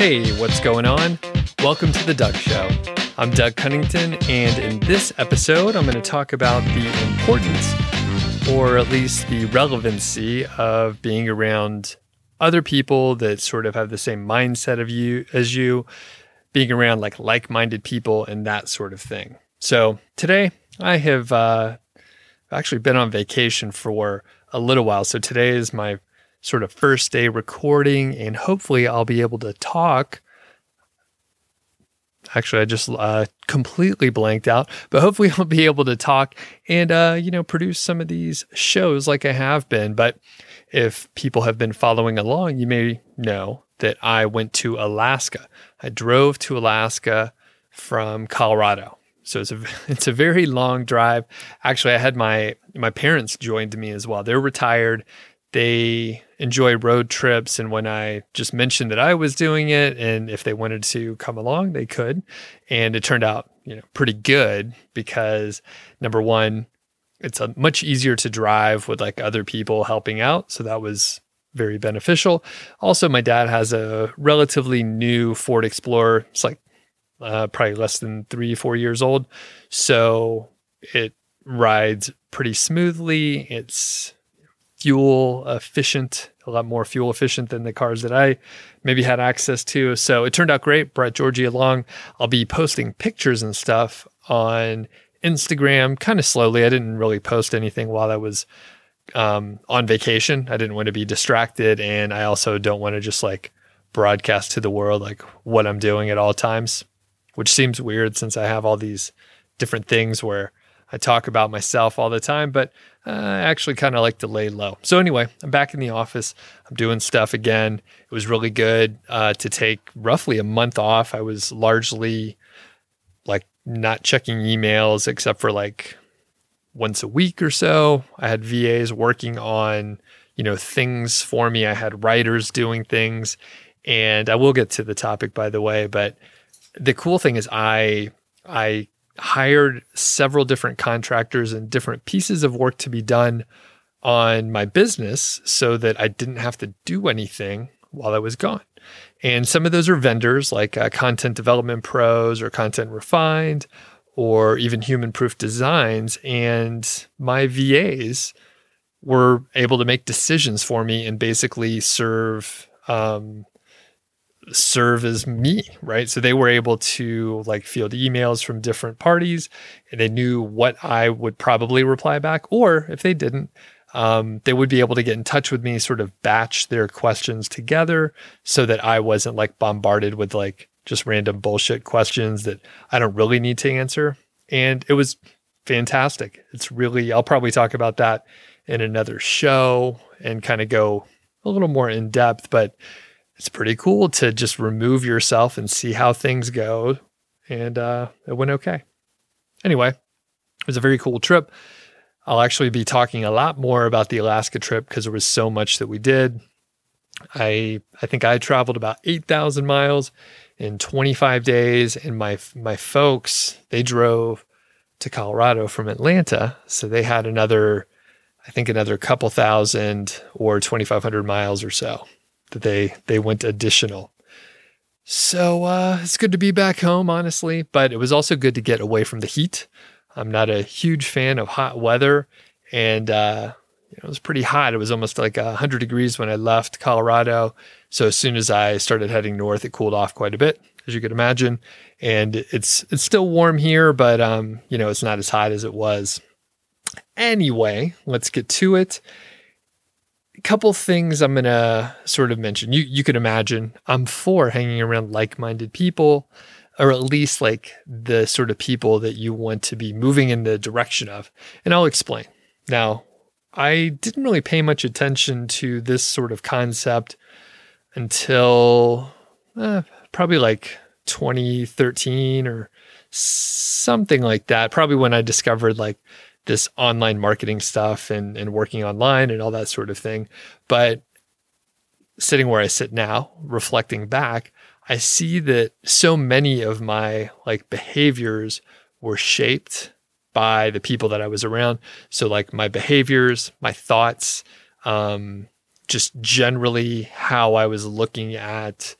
Hey, what's going on? Welcome to The Duck Show. I'm Doug Cunnington, and in this episode, I'm going to talk about the importance, or at least the relevancy, of being around other people that sort of have the same mindset as you, being around like-minded people and that sort of thing. So today, I have actually been on vacation for a little while, so today is my sort of first day recording, and hopefully I'll be able to talk. Actually, I just completely blanked out, but hopefully I'll be able to talk and, produce some of these shows like I have been. But if people have been following along, you may know that I went to Alaska. I drove to Alaska from Colorado. So it's a very long drive. Actually, I had my parents joined me as well. They're retired. They enjoy road trips, and when I just mentioned that I was doing it, and if they wanted to come along, they could. And it turned out, pretty good because number one, it's much easier to drive with like other people helping out, so that was very beneficial. Also, my dad has a relatively new Ford Explorer. It's like probably less than 3-4 years old, so it rides pretty smoothly. It's fuel efficient, a lot more fuel efficient than the cars that I maybe had access to. So it turned out great. Brought Georgie along. I'll be posting pictures and stuff on Instagram kind of slowly. I didn't really post anything while I was on vacation. I didn't want to be distracted. And I also don't want to just like broadcast to the world like what I'm doing at all times, which seems weird since I have all these different things where I talk about myself all the time, but I actually kind of like to lay low. So anyway, I'm back in the office. I'm doing stuff again. It was really good to take roughly a month off. I was largely like not checking emails except for like once a week or so. I had VAs working on, things for me. I had writers doing things, and I will get to the topic, by the way, but the cool thing is I hired several different contractors and different pieces of work to be done on my business so that I didn't have to do anything while I was gone. And some of those are vendors like Content Development Pros or Content Refined or even Human Proof Designs. And my VAs were able to make decisions for me and basically serve as me, right? So they were able to like field emails from different parties, and they knew what I would probably reply back, or if they didn't, they would be able to get in touch with me, sort of batch their questions together so that I wasn't like bombarded with like just random bullshit questions that I don't really need to answer. And it was fantastic. It's really, I'll probably talk about that in another show and kind of go a little more in depth, but it's pretty cool to just remove yourself and see how things go. And it went okay. Anyway, it was a very cool trip. I'll actually be talking a lot more about the Alaska trip because there was so much that we did. I think I traveled about 8,000 miles in 25 days. And my folks, they drove to Colorado from Atlanta. So they had another couple thousand or 2,500 miles or so that they went additional. So it's good to be back home, honestly, but it was also good to get away from the heat. I'm not a huge fan of hot weather, and it was pretty hot. It was almost like 100 degrees when I left Colorado. So as soon as I started heading north, it cooled off quite a bit, as you could imagine. And it's still warm here, but it's not as hot as it was. Anyway, let's get to it. Couple things I'm going to sort of mention. You could imagine I'm for hanging around like-minded people, or at least like the sort of people that you want to be moving in the direction of. And I'll explain. Now, I didn't really pay much attention to this sort of concept until probably like 2013 or something like that. Probably when I discovered like this online marketing stuff and working online and all that sort of thing. But sitting where I sit now, reflecting back, I see that so many of my like behaviors were shaped by the people that I was around. So like my behaviors, my thoughts, just generally how I was looking at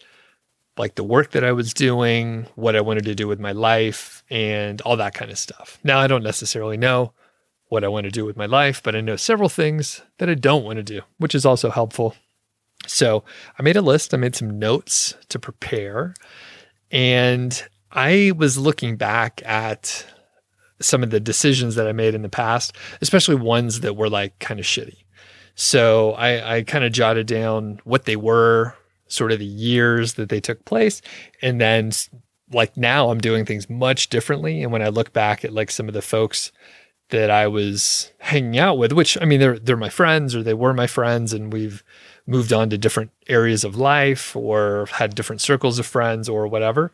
like the work that I was doing, what I wanted to do with my life, and all that kind of stuff. Now, I don't necessarily know what I want to do with my life, but I know several things that I don't want to do, which is also helpful. So I made a list. I made some notes to prepare. And I was looking back at some of the decisions that I made in the past, especially ones that were like kind of shitty. So I kind of jotted down what they were, sort of the years that they took place. And then like now I'm doing things much differently. And when I look back at like some of the folks that I was hanging out with, which I mean, they're my friends, or they were my friends, and we've moved on to different areas of life or had different circles of friends or whatever.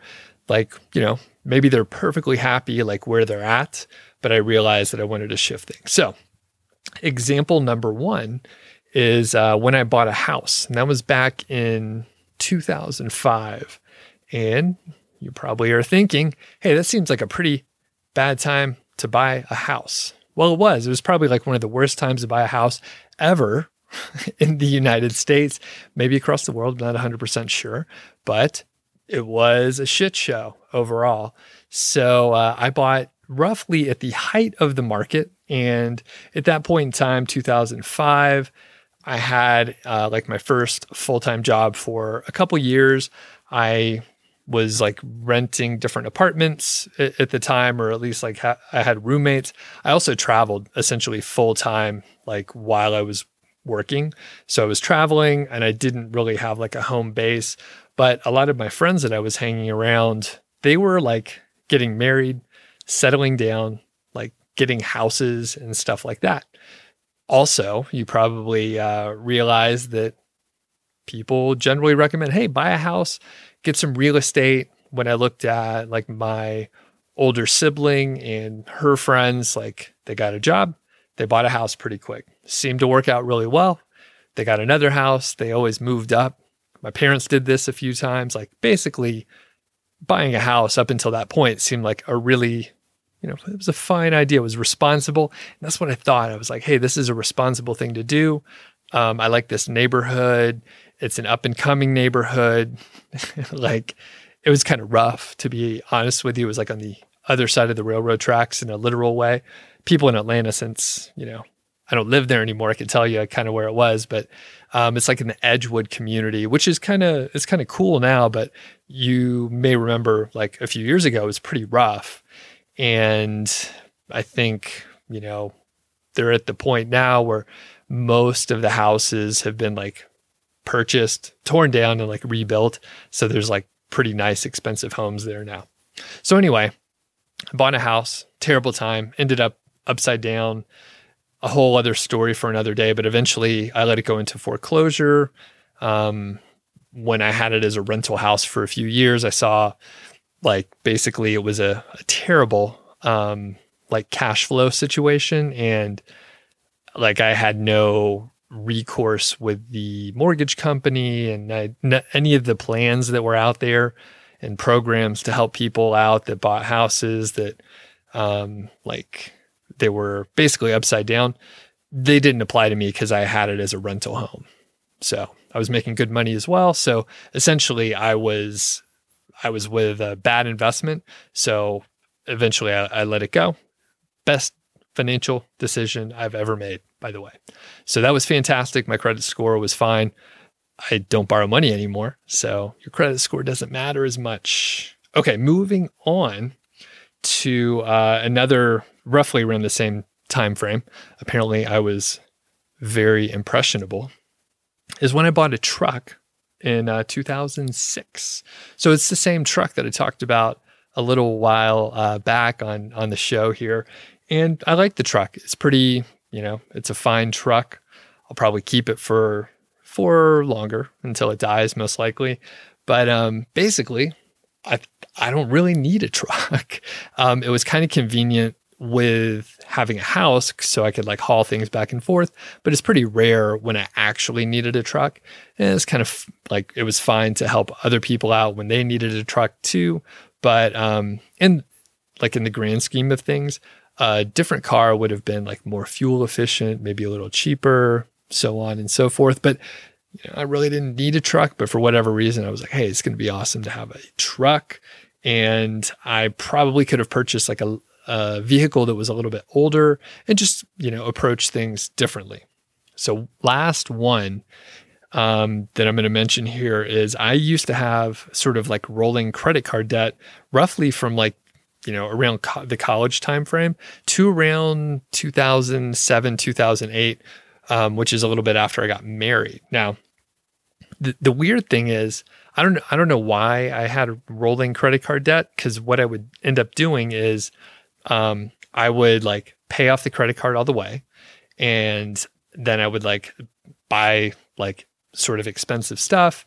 Like, you know, maybe they're perfectly happy like where they're at, but I realized that I wanted to shift things. So example number one is when I bought a house, and that was back in 2005. And you probably are thinking, hey, that seems like a pretty bad time to buy a house. Well, it was. It was probably like one of the worst times to buy a house ever in the United States, maybe across the world, I'm not 100% sure, but it was a shit show overall. So I bought roughly at the height of the market. And at that point in time, 2005, I had like my first full-time job for a couple years. I was like renting different apartments at the time, or at least like I had roommates. I also traveled essentially full-time like while I was working. So I was traveling and I didn't really have like a home base, but a lot of my friends that I was hanging around, they were like getting married, settling down, like getting houses and stuff like that. Also, you probably realize that people generally recommend, hey, buy a house, get some real estate. When I looked at like my older sibling and her friends, like they got a job, they bought a house pretty quick. Seemed to work out really well. They got another house. They always moved up. My parents did this a few times. Like basically buying a house up until that point seemed like a really, you know, it was a fine idea. It was responsible. And that's what I thought. I was like, hey, this is a responsible thing to do. I like this neighborhood. It's an up and coming neighborhood. Like it was kind of rough, to be honest with you. It was like on the other side of the railroad tracks in a literal way. People in Atlanta, since, you know, I don't live there anymore, I can tell you kind of where it was, but it's like in the Edgewood community, which is kind of, it's kind of cool now, but you may remember like a few years ago, it was pretty rough. And I think, you know, they're at the point now where most of the houses have been like purchased, torn down, and like rebuilt. So there's like pretty nice, expensive homes there now. So anyway, I bought a house, terrible time, ended up upside down. A whole other story for another day, but eventually I let it go into foreclosure. When I had it as a rental house for a few years, I saw like basically it was a terrible like cash flow situation, and like I had no recourse with the mortgage company and any of the plans that were out there and programs to help people out that bought houses that like they were basically upside down. They didn't apply to me because I had it as a rental home. So I was making good money as well. So essentially I was with a bad investment. So eventually I let it go. Best financial decision I've ever made, by the way. So that was fantastic. My credit score was fine. I don't borrow money anymore. So your credit score doesn't matter as much. Okay, moving on to another roughly around the same time frame. Apparently I was very impressionable, is when I bought a truck in 2006. So it's the same truck that I talked about a little while back on the show here. And I like the truck. It's pretty, you know, it's a fine truck. I'll probably keep it for longer, until it dies most likely. But basically I don't really need a truck. It was kind of convenient with having a house, so I could like haul things back and forth, but it's pretty rare when I actually needed a truck. And it's kind of like, it was fine to help other people out when they needed a truck too. But, and like in the grand scheme of things, a different car would have been like more fuel efficient, maybe a little cheaper, so on and so forth. But You know, I really didn't need a truck, but for whatever reason, I was like, hey, it's going to be awesome to have a truck. And I probably could have purchased like a vehicle that was a little bit older and just, you know, approach things differently. So last one that I'm going to mention here is I used to have sort of like rolling credit card debt roughly from like, you know, around the college timeframe to around 2007, 2008, which is a little bit after I got married. Now, the weird thing is, I don't know why I had rolling credit card debt, because what I would end up doing is I would like pay off the credit card all the way, and then I would like buy like sort of expensive stuff,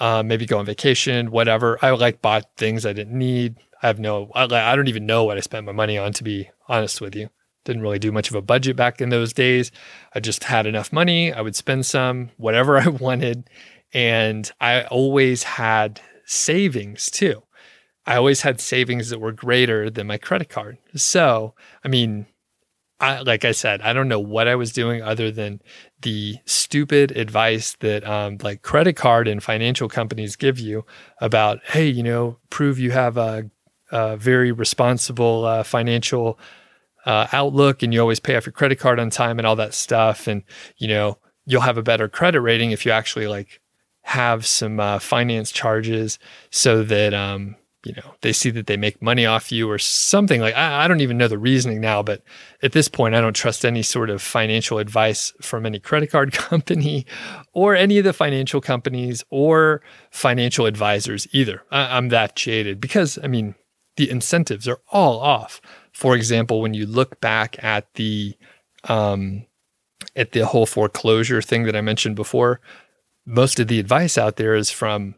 maybe go on vacation, whatever. I like bought things I didn't need. I don't even know what I spent my money on, to be honest with you. Didn't really do much of a budget back in those days. I just had enough money. I would spend some, whatever I wanted. And I always had savings too. I always had savings that were greater than my credit card. So, I mean, like I said, I don't know what I was doing other than the stupid advice that like credit card and financial companies give you about, hey, you know, prove you have a very responsible financial outlook, and you always pay off your credit card on time and all that stuff. And, you know, you'll have a better credit rating if you actually like have some finance charges so that, you know, they see that they make money off you or something. Like, I don't even know the reasoning now, but at this point, I don't trust any sort of financial advice from any credit card company or any of the financial companies or financial advisors either. I'm that jaded because, I mean, the incentives are all off. For example, when you look back at the whole foreclosure thing that I mentioned before, most of the advice out there is from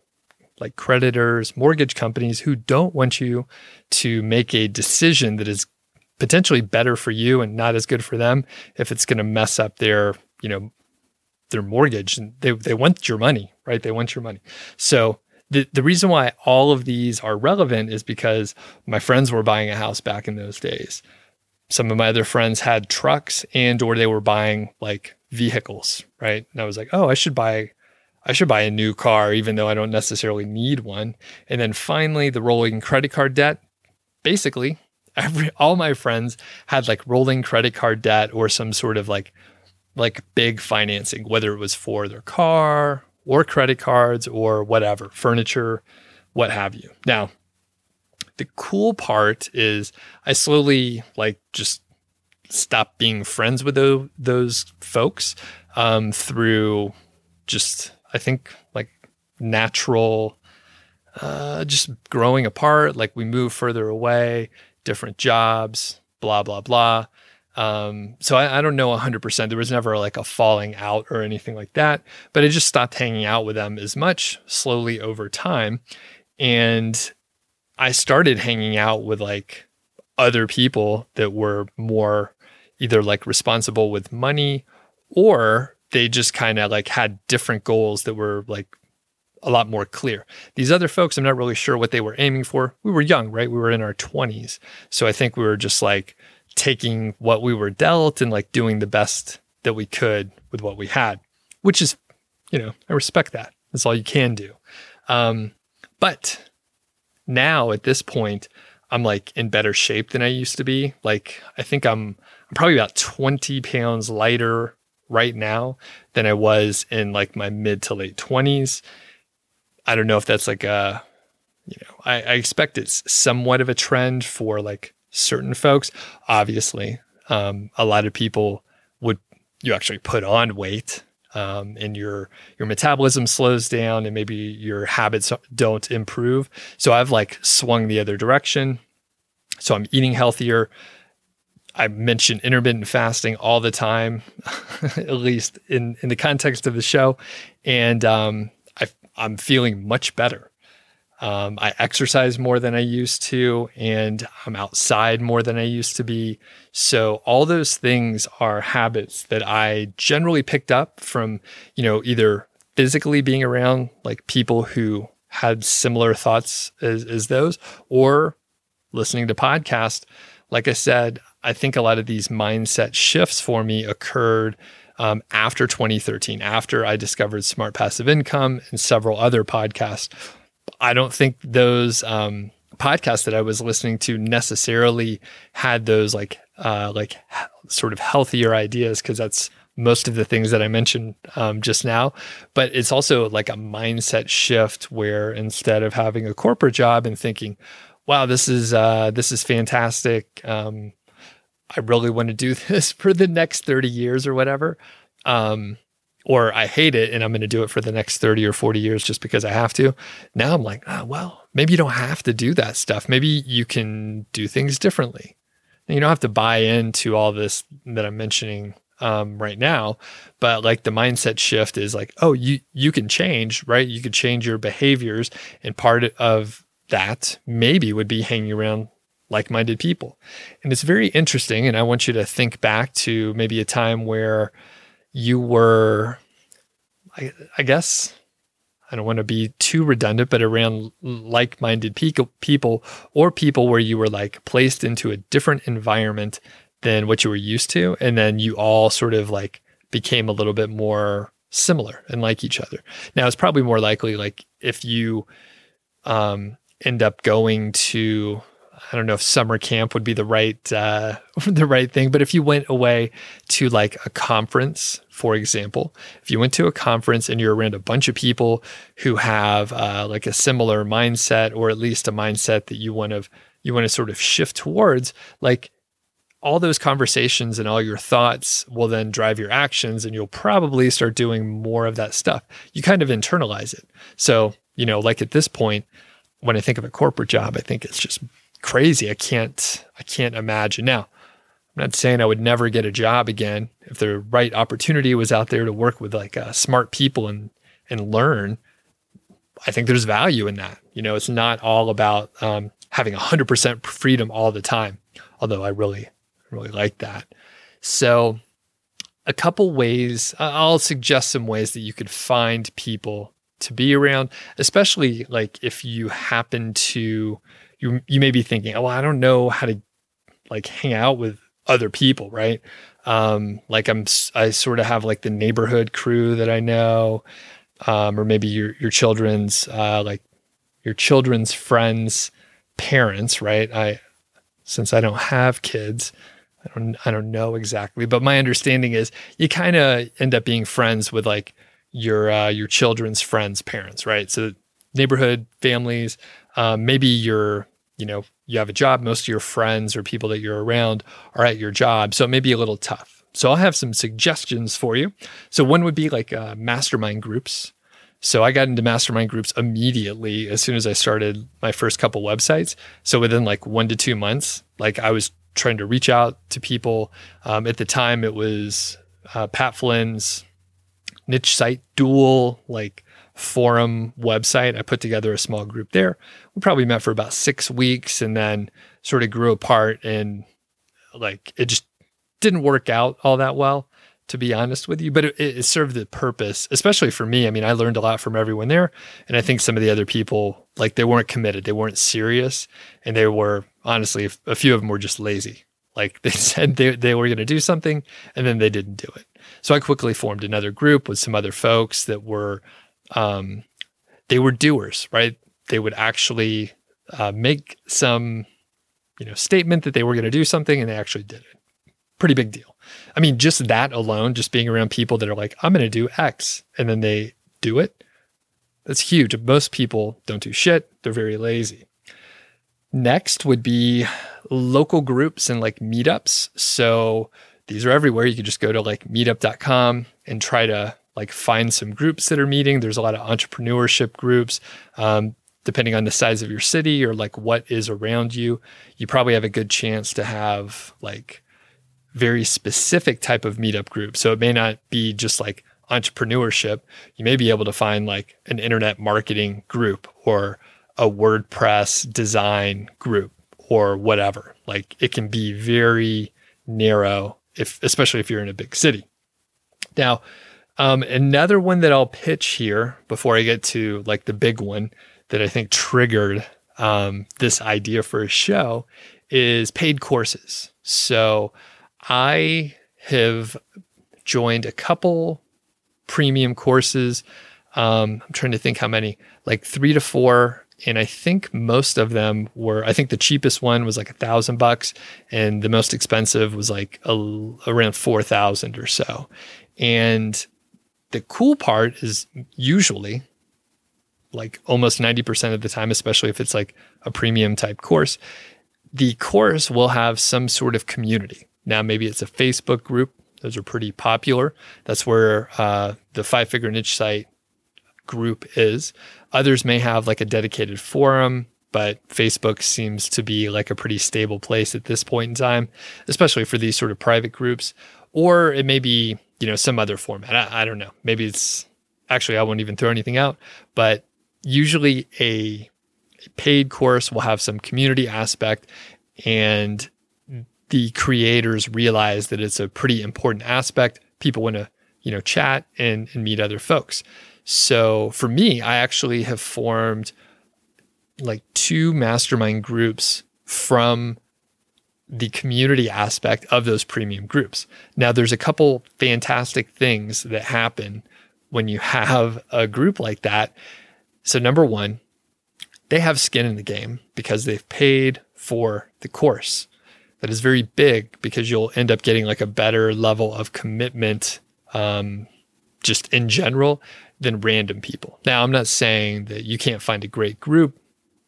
like creditors, mortgage companies who don't want you to make a decision that is potentially better for you and not as good for them if it's going to mess up their, you know, their mortgage. And they want your money, right? They want your money. So the reason why all of these are relevant is because my friends were buying a house back in those days. Some of my other friends had trucks and or they were buying like vehicles, right? And I was like, oh, I should buy a new car, even though I don't necessarily need one. And then finally, the rolling credit card debt. Basically, all my friends had like rolling credit card debt or some sort of like big financing, whether it was for their car or credit cards or whatever, furniture, what have you. Now, the cool part is I slowly like just stopped being friends with those folks through just... I think like natural, just growing apart, like we move further away, different jobs, blah, blah, blah. So I don't know 100%. There was never like a falling out or anything like that, but I just stopped hanging out with them as much slowly over time. And I started hanging out with like other people that were more either like responsible with money or they just kind of like had different goals that were like a lot more clear. These other folks, I'm not really sure what they were aiming for. We were young, right? We were in our 20s. So I think we were just like taking what we were dealt and like doing the best that we could with what we had, which is, you know, I respect that. That's all you can do. But now at this point, I'm like in better shape than I used to be. Like I think I'm probably about 20 pounds lighter right now than I was in like my mid to late 20s. I don't know if that's like a, you know, I expect it's somewhat of a trend for like certain folks. Obviously, a lot of people you actually put on weight and your metabolism slows down and maybe your habits don't improve. So I've like swung the other direction. So I'm eating healthier. I mention intermittent fasting all the time, at least in the context of the show. And I'm feeling much better. I exercise more than I used to, and I'm outside more than I used to be. So all those things are habits that I generally picked up from, you know, either physically being around like people who had similar thoughts as those, or listening to podcasts. Like I said, I think a lot of these mindset shifts for me occurred after 2013, after I discovered Smart Passive Income and several other podcasts. I don't think those podcasts that I was listening to necessarily had those like sort of healthier ideas, because that's most of the things that I mentioned just now. But it's also like a mindset shift where instead of having a corporate job and thinking, wow, this is fantastic. I really want to do this for the next 30 years or whatever. Or I hate it and I'm going to do it for the next 30 or 40 years just because I have to. Now I'm like, oh, well, maybe you don't have to do that stuff. Maybe you can do things differently. And you don't have to buy into all this that I'm mentioning right now, but like the mindset shift is like, oh, you can change, right? You could change your behaviors, and part of that maybe would be hanging around like-minded people. And it's very interesting. And I want you to think back to maybe a time where you were, I guess, I don't want to be too redundant, but around like-minded people or people where you were like placed into a different environment than what you were used to. And then you all sort of like became a little bit more similar and like each other. Now it's probably more likely like if you end up going to, I don't know if summer camp would be the right thing, but if you went away to like a conference, for example, if you went to a conference and you're around a bunch of people who have like a similar mindset, or at least a mindset that you want to sort of shift towards, like all those conversations and all your thoughts will then drive your actions, and you'll probably start doing more of that stuff. You kind of internalize it. So, you know, like at this point, when I think of a corporate job, I think it's just crazy. I can't imagine. Now, I'm not saying I would never get a job again. If the right opportunity was out there to work with like smart people and learn, I think there's value in that. You know, it's not all about having 100% freedom all the time, although I really like that. So a couple ways, I'll suggest some ways that you could find people to be around, especially like if you happen to, you may be thinking, oh, I don't know how to like hang out with other people, right? Like I sort of have like the neighborhood crew that I know, or maybe your children's like your children's friends' parents, right? Since I don't have kids, I don't know exactly, but my understanding is you kind of end up being friends with like your children's friends' parents, right? So neighborhood families, maybe you're, you know, you have a job, most of your friends or people that you're around are at your job. So it may be a little tough. So I'll have some suggestions for you. So one would be like mastermind groups. So I got into mastermind groups immediately as soon as I started my first couple websites. So within like 1 to 2 months, like I was trying to reach out to people. At the time it was Pat Flynn's Niche Site Dual, like forum website. I put together a small group there. We probably met for about 6 weeks and then sort of grew apart, and like it just didn't work out all that well, to be honest with you, but it served the purpose, especially for me. I mean, I learned a lot from everyone there, and I think some of the other people, like they weren't committed, they weren't serious, and they were honestly, a few of them were just lazy. Like they said they were going to do something and then they didn't do it. So I quickly formed another group with some other folks that were they were doers, right? They would actually make some, you know, statement that they were going to do something, and they actually did it. Pretty big deal. I mean, just that alone, just being around people that are like, I'm going to do X, and then they do it. That's huge. Most people don't do shit. They're very lazy. Next would be local groups and like meetups. So these are everywhere. You can just go to like meetup.com and try to like find some groups that are meeting. There's a lot of entrepreneurship groups, depending on the size of your city or like what is around you. You probably have a good chance to have like very specific type of meetup group. So it may not be just like entrepreneurship. You may be able to find like an internet marketing group or a WordPress design group or whatever. Like it can be very narrow, especially if you're in a big city. Now, another one that I'll pitch here before I get to like the big one that I think triggered this idea for a show is paid courses. So I have joined a couple premium courses. I'm trying to think how many, like 3 to 4. And I think most of them were, I think the cheapest one was like $1,000 and the most expensive was like around 4,000 or so. And the cool part is usually like almost 90% of the time, especially if it's like a premium type course, the course will have some sort of community. Now, maybe it's a Facebook group. Those are pretty popular. That's where the Five-Figure Niche Site group is. Others may have like a dedicated forum, but Facebook seems to be like a pretty stable place at this point in time, especially for these sort of private groups. Or it may be, you know, some other format. I don't know. Maybe it's actually, I won't even throw anything out, but usually a paid course will have some community aspect, and the creators realize that it's a pretty important aspect. People want to, you know, chat and meet other folks. So for me, I actually have formed like 2 mastermind groups from the community aspect of those premium groups. Now, there's a couple fantastic things that happen when you have a group like that. So number one, they have skin in the game because they've paid for the course. That is very big because you'll end up getting like a better level of commitment just in general than random people. Now, I'm not saying that you can't find a great group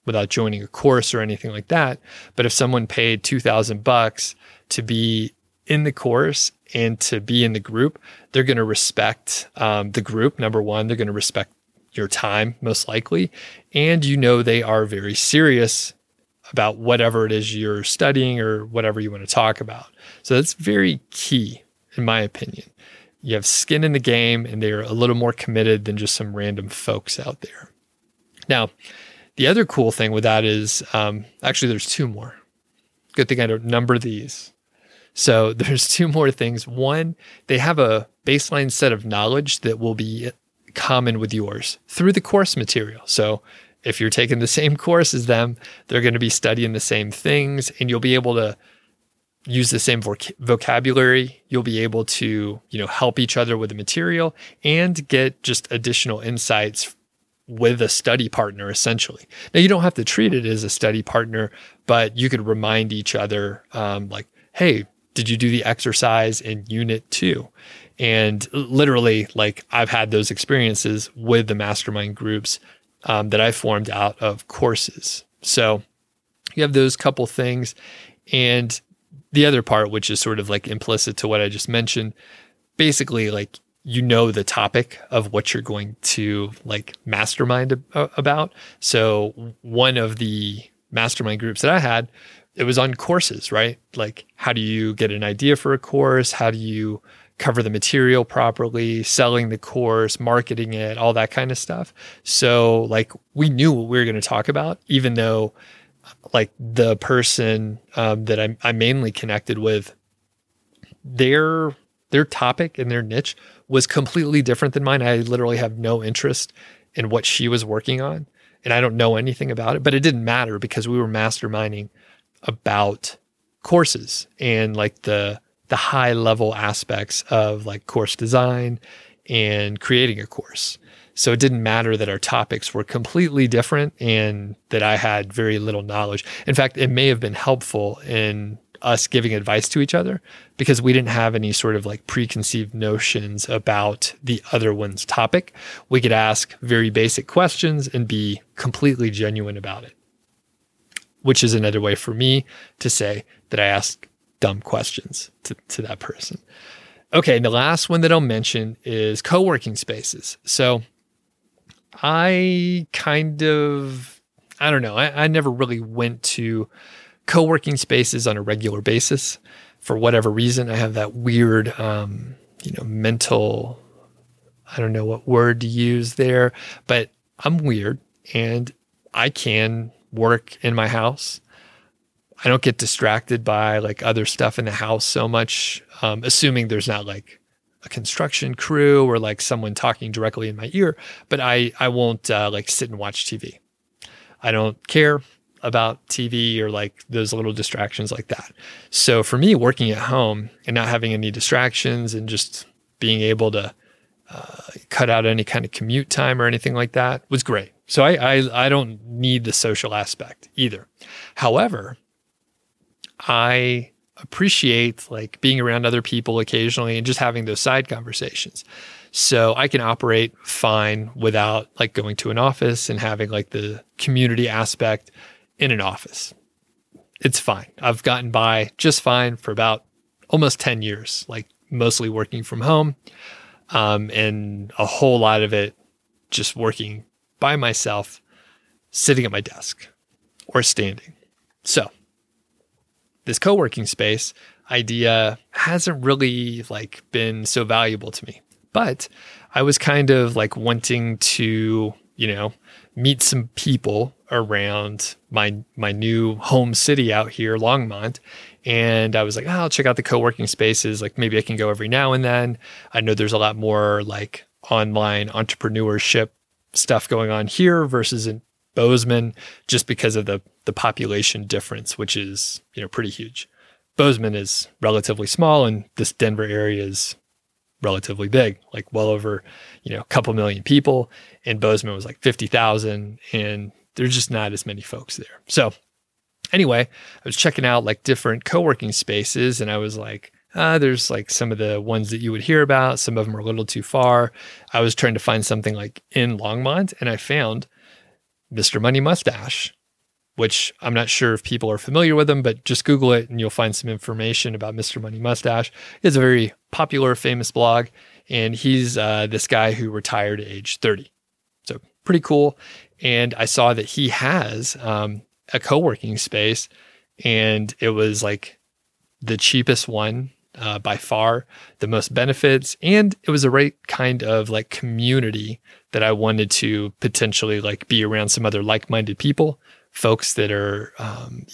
without joining a course or anything like that. But if someone paid $2,000 to be in the course and to be in the group, they're going to respect the group. Number one, they're going to respect your time most likely. And you know, they are very serious about whatever it is you're studying or whatever you want to talk about. So that's very key in my opinion. You have skin in the game and they're a little more committed than just some random folks out there. Now, the other cool thing with that is, actually there's 2 more. Good thing I don't number these. So there's 2 more things. One, they have a baseline set of knowledge that will be common with yours through the course material. So if you're taking the same course as them, they're going to be studying the same things and you'll be able to use the same vocabulary. You'll be able to, you know, help each other with the material and get just additional insights with a study partner, essentially. Now, you don't have to treat it as a study partner, but you could remind each other, like, hey, did you do the exercise in Unit 2? And literally, like, I've had those experiences with the mastermind groups that I formed out of courses. So you have those couple things. And the other part, which is sort of like implicit to what I just mentioned, basically, like, you know the topic of what you're going to like mastermind about. So one of the mastermind groups that I had, it was on courses, right? Like, how do you get an idea for a course? How do you cover the material properly, selling the course, marketing it, all that kind of stuff. So like, we knew what we were going to talk about, even though like the person that I mainly connected with, their topic and their niche was completely different than mine. I literally have no interest in what she was working on and I don't know anything about it, but it didn't matter because we were masterminding about courses and like the high level aspects of like course design and creating a course. So it didn't matter that our topics were completely different and that I had very little knowledge. In fact, it may have been helpful in us giving advice to each other because we didn't have any sort of like preconceived notions about the other one's topic. We could ask very basic questions and be completely genuine about it, which is another way for me to say that I asked dumb questions to that person. Okay. And the last one that I'll mention is co-working spaces. So I kind of, I don't know. I never really went to co-working spaces on a regular basis for whatever reason. I have that weird, you know, mental, I don't know what word to use there, but I'm weird and I can work in my house. I don't get distracted by like other stuff in the house so much, assuming there's not like a construction crew or like someone talking directly in my ear, but I won't like sit and watch TV. I don't care about TV or like those little distractions like that. So for me, working at home and not having any distractions and just being able to cut out any kind of commute time or anything like that was great. So I don't need the social aspect either. However, I appreciate like being around other people occasionally and just having those side conversations. So I can operate fine without like going to an office and having like the community aspect in an office. It's fine. I've gotten by just fine for about almost 10 years, like mostly working from home, and a whole lot of it just working by myself, sitting at my desk or standing. So this co-working space idea hasn't really like been so valuable to me, but I was kind of like wanting to, you know, meet some people around my new home city out here, Longmont. And I was like, oh, I'll check out the co-working spaces. Like maybe I can go every now and then. I know there's a lot more like online entrepreneurship stuff going on here versus in Bozeman, just because of the population difference, which is, you know, pretty huge. Bozeman is relatively small and this Denver area is relatively big, like well over, you know, a couple million people. And Bozeman was like 50,000 and there's just not as many folks there. So anyway, I was checking out like different co-working spaces and I was like, there's like some of the ones that you would hear about. Some of them are a little too far. I was trying to find something like in Longmont and I found Mr. Money Mustache, which I'm not sure if people are familiar with them, but just Google it and you'll find some information about Mr. Money Mustache. It's a very popular, famous blog. And he's this guy who retired at age 30. So pretty cool. And I saw that he has a co-working space and it was like the cheapest one by far, the most benefits. And it was the right kind of like community that I wanted to potentially like be around some other like-minded people, folks that are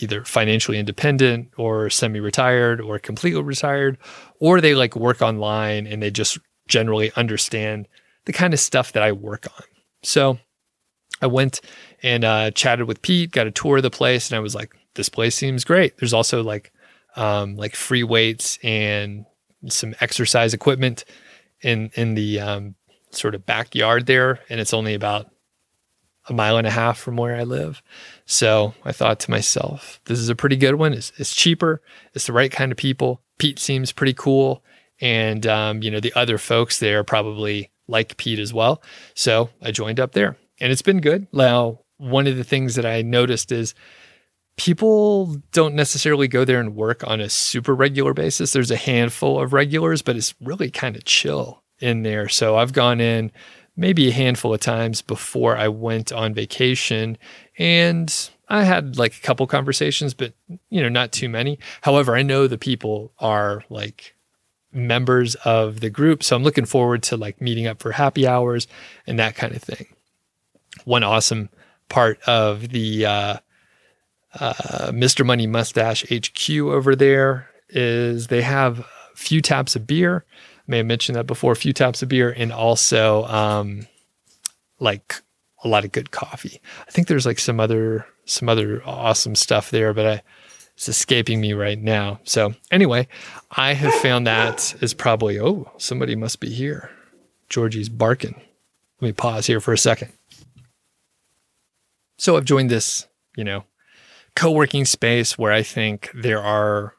either financially independent or semi-retired or completely retired, or they like work online and they just generally understand the kind of stuff that I work on. So I went and chatted with Pete, got a tour of the place, and I was like, this place seems great. There's also like free weights and some exercise equipment in the sort of backyard there. And it's only about a mile and a half from where I live. So I thought to myself, this is a pretty good one. It's cheaper. It's the right kind of people. Pete seems pretty cool. And you know, the other folks there probably like Pete as well. So I joined up there. And it's been good. Now, one of the things that I noticed is people don't necessarily go there and work on a super regular basis. There's a handful of regulars, but it's really kind of chill in there. So I've gone in maybe a handful of times before I went on vacation and I had like a couple conversations, but you know, not too many. However, I know the people are like members of the group. So I'm looking forward to like meeting up for happy hours and that kind of thing. One awesome part of the Mr. Money Mustache HQ over there is they have a few taps of beer. I may have mentioned that before, a few taps of beer and also like a lot of good coffee. I think there's like some other awesome stuff there, but it's escaping me right now. So anyway, I have found that is probably, oh, somebody must be here. Georgie's barking. Let me pause here for a second. So I've joined this, you know, co-working space where I think there are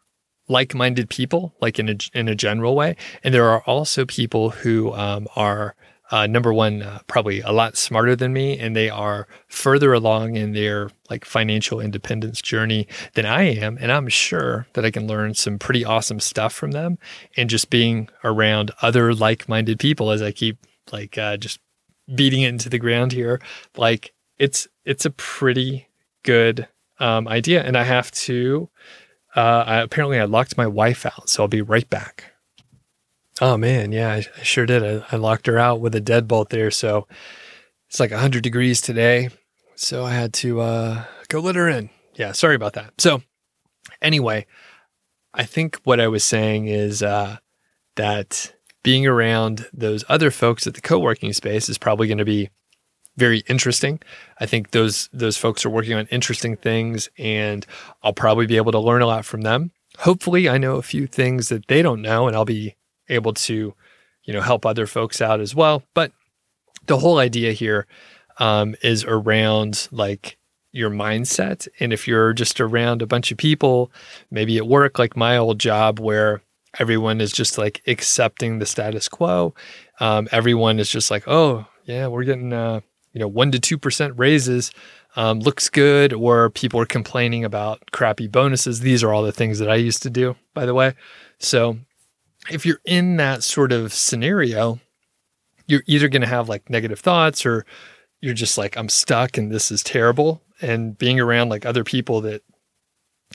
like-minded people, like in a general way. And there are also people who are, number one, probably a lot smarter than me. And they are further along in their like financial independence journey than I am. And I'm sure that I can learn some pretty awesome stuff from them. And just being around other like-minded people as I keep like just beating it into the ground here, like it's a pretty good idea. And I have to, apparently I locked my wife out, so I'll be right back. Oh man. Yeah, I sure did. I locked her out with a deadbolt there. So it's like 100 degrees today. So I had to, go let her in. Yeah. Sorry about that. So anyway, I think what I was saying is, that being around those other folks at the co-working space is probably going to be very interesting. I think those folks are working on interesting things and I'll probably be able to learn a lot from them. Hopefully I know a few things that they don't know and I'll be able to you know, help other folks out as well. But the whole idea here is around like your mindset. And if you're just around a bunch of people, maybe at work, like my old job where everyone is just like accepting the status quo. Everyone is just like, oh yeah, we're getting, 1% to 2% raises, looks good. Or people are complaining about crappy bonuses. These are all the things that I used to do, by the way. So if you're in that sort of scenario, you're either going to have like negative thoughts, or you're just like, I'm stuck and this is terrible. And being around like other people that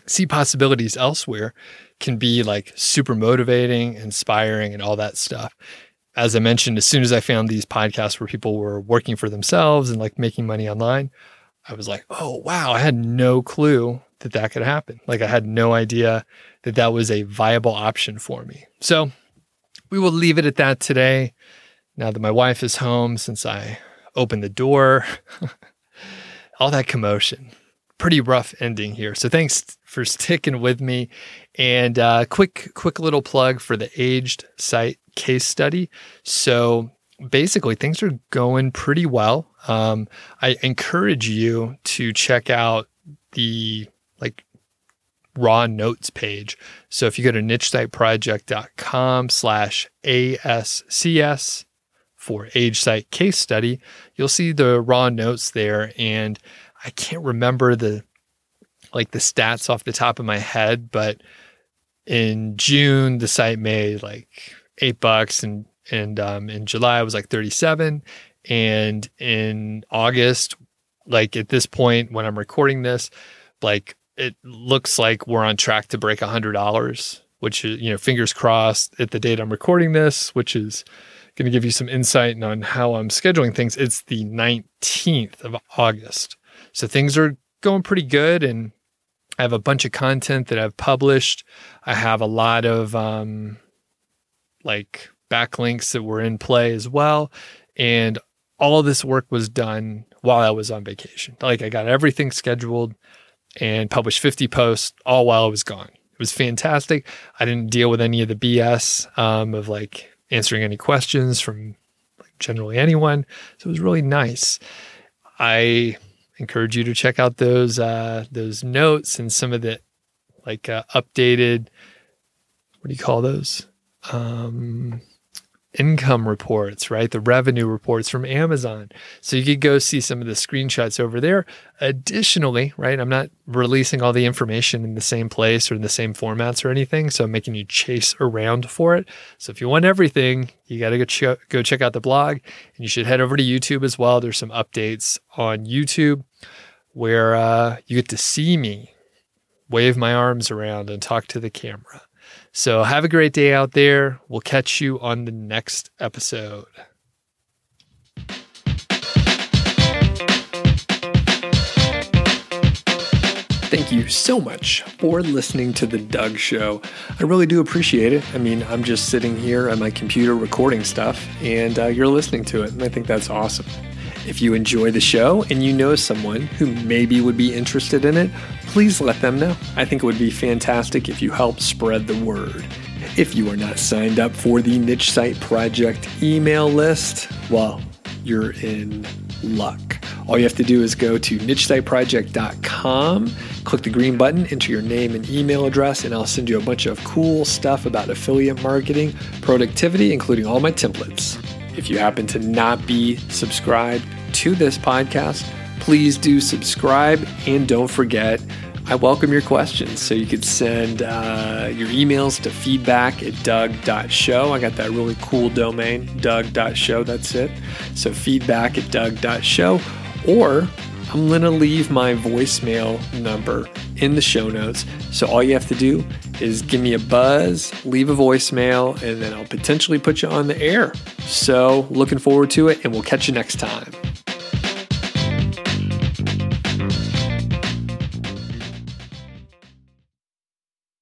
see possibilities elsewhere can be like super motivating, inspiring, and all that stuff. As I mentioned, as soon as I found these podcasts where people were working for themselves and like making money online, I was like, oh, wow, I had no clue that that could happen. Like I had no idea that that was a viable option for me. So we will leave it at that today. Now that my wife is home, since I opened the door, all that commotion. Pretty rough ending here. So thanks for sticking with me. And quick little plug for the Aged Site case study. So basically things are going pretty well. I encourage you to check out the like raw notes page. So if you go to nichesiteproject.com/ASCS for Aged Site case study, you'll see the raw notes there. And I can't remember the stats off the top of my head, but in June, the site made like $8, and in July it was like 37. And in August, like at this point when I'm recording this, like it looks like we're on track to break $100, which is, fingers crossed at the date I'm recording this, which is going to give you some insight on how I'm scheduling things. It's the 19th of August. So things are going pretty good, and I have a bunch of content that I've published. I have a lot of backlinks that were in play as well. And all of this work was done while I was on vacation. Like I got everything scheduled and published 50 posts all while I was gone. It was fantastic. I didn't deal with any of the BS of like answering any questions from like generally anyone. So it was really nice. I encourage you to check out those notes and some of the updated, what do you call those? Income reports, right? The revenue reports from Amazon. So you could go see some of the screenshots over there. Additionally, right? I'm not releasing all the information in the same place or in the same formats or anything. So I'm making you chase around for it. So if you want everything, you got to go check out the blog, and you should head over to YouTube as well. There's some updates on YouTube where you get to see me wave my arms around and talk to the camera. So have a great day out there. We'll catch you on the next episode. Thank you so much for listening to The Doug Show. I really do appreciate it. I mean, I'm just sitting here on my computer recording stuff, and you're listening to it, and I think that's awesome. If you enjoy the show and you know someone who maybe would be interested in it, please let them know. I think it would be fantastic if you help spread the word. If you are not signed up for the Niche Site Project email list, well, you're in luck. All you have to do is go to nichesiteproject.com, click the green button, enter your name and email address, and I'll send you a bunch of cool stuff about affiliate marketing, productivity, including all my templates. If you happen to not be subscribed to this podcast, please do subscribe, and don't forget, I welcome your questions. So you could send your emails to feedback@doug.show. I got that really cool domain, doug.show, that's it. So feedback@doug.show, or I'm going to leave my voicemail number in the show notes. So all you have to do is give me a buzz, leave a voicemail, and then I'll potentially put you on the air. So looking forward to it, and we'll catch you next time.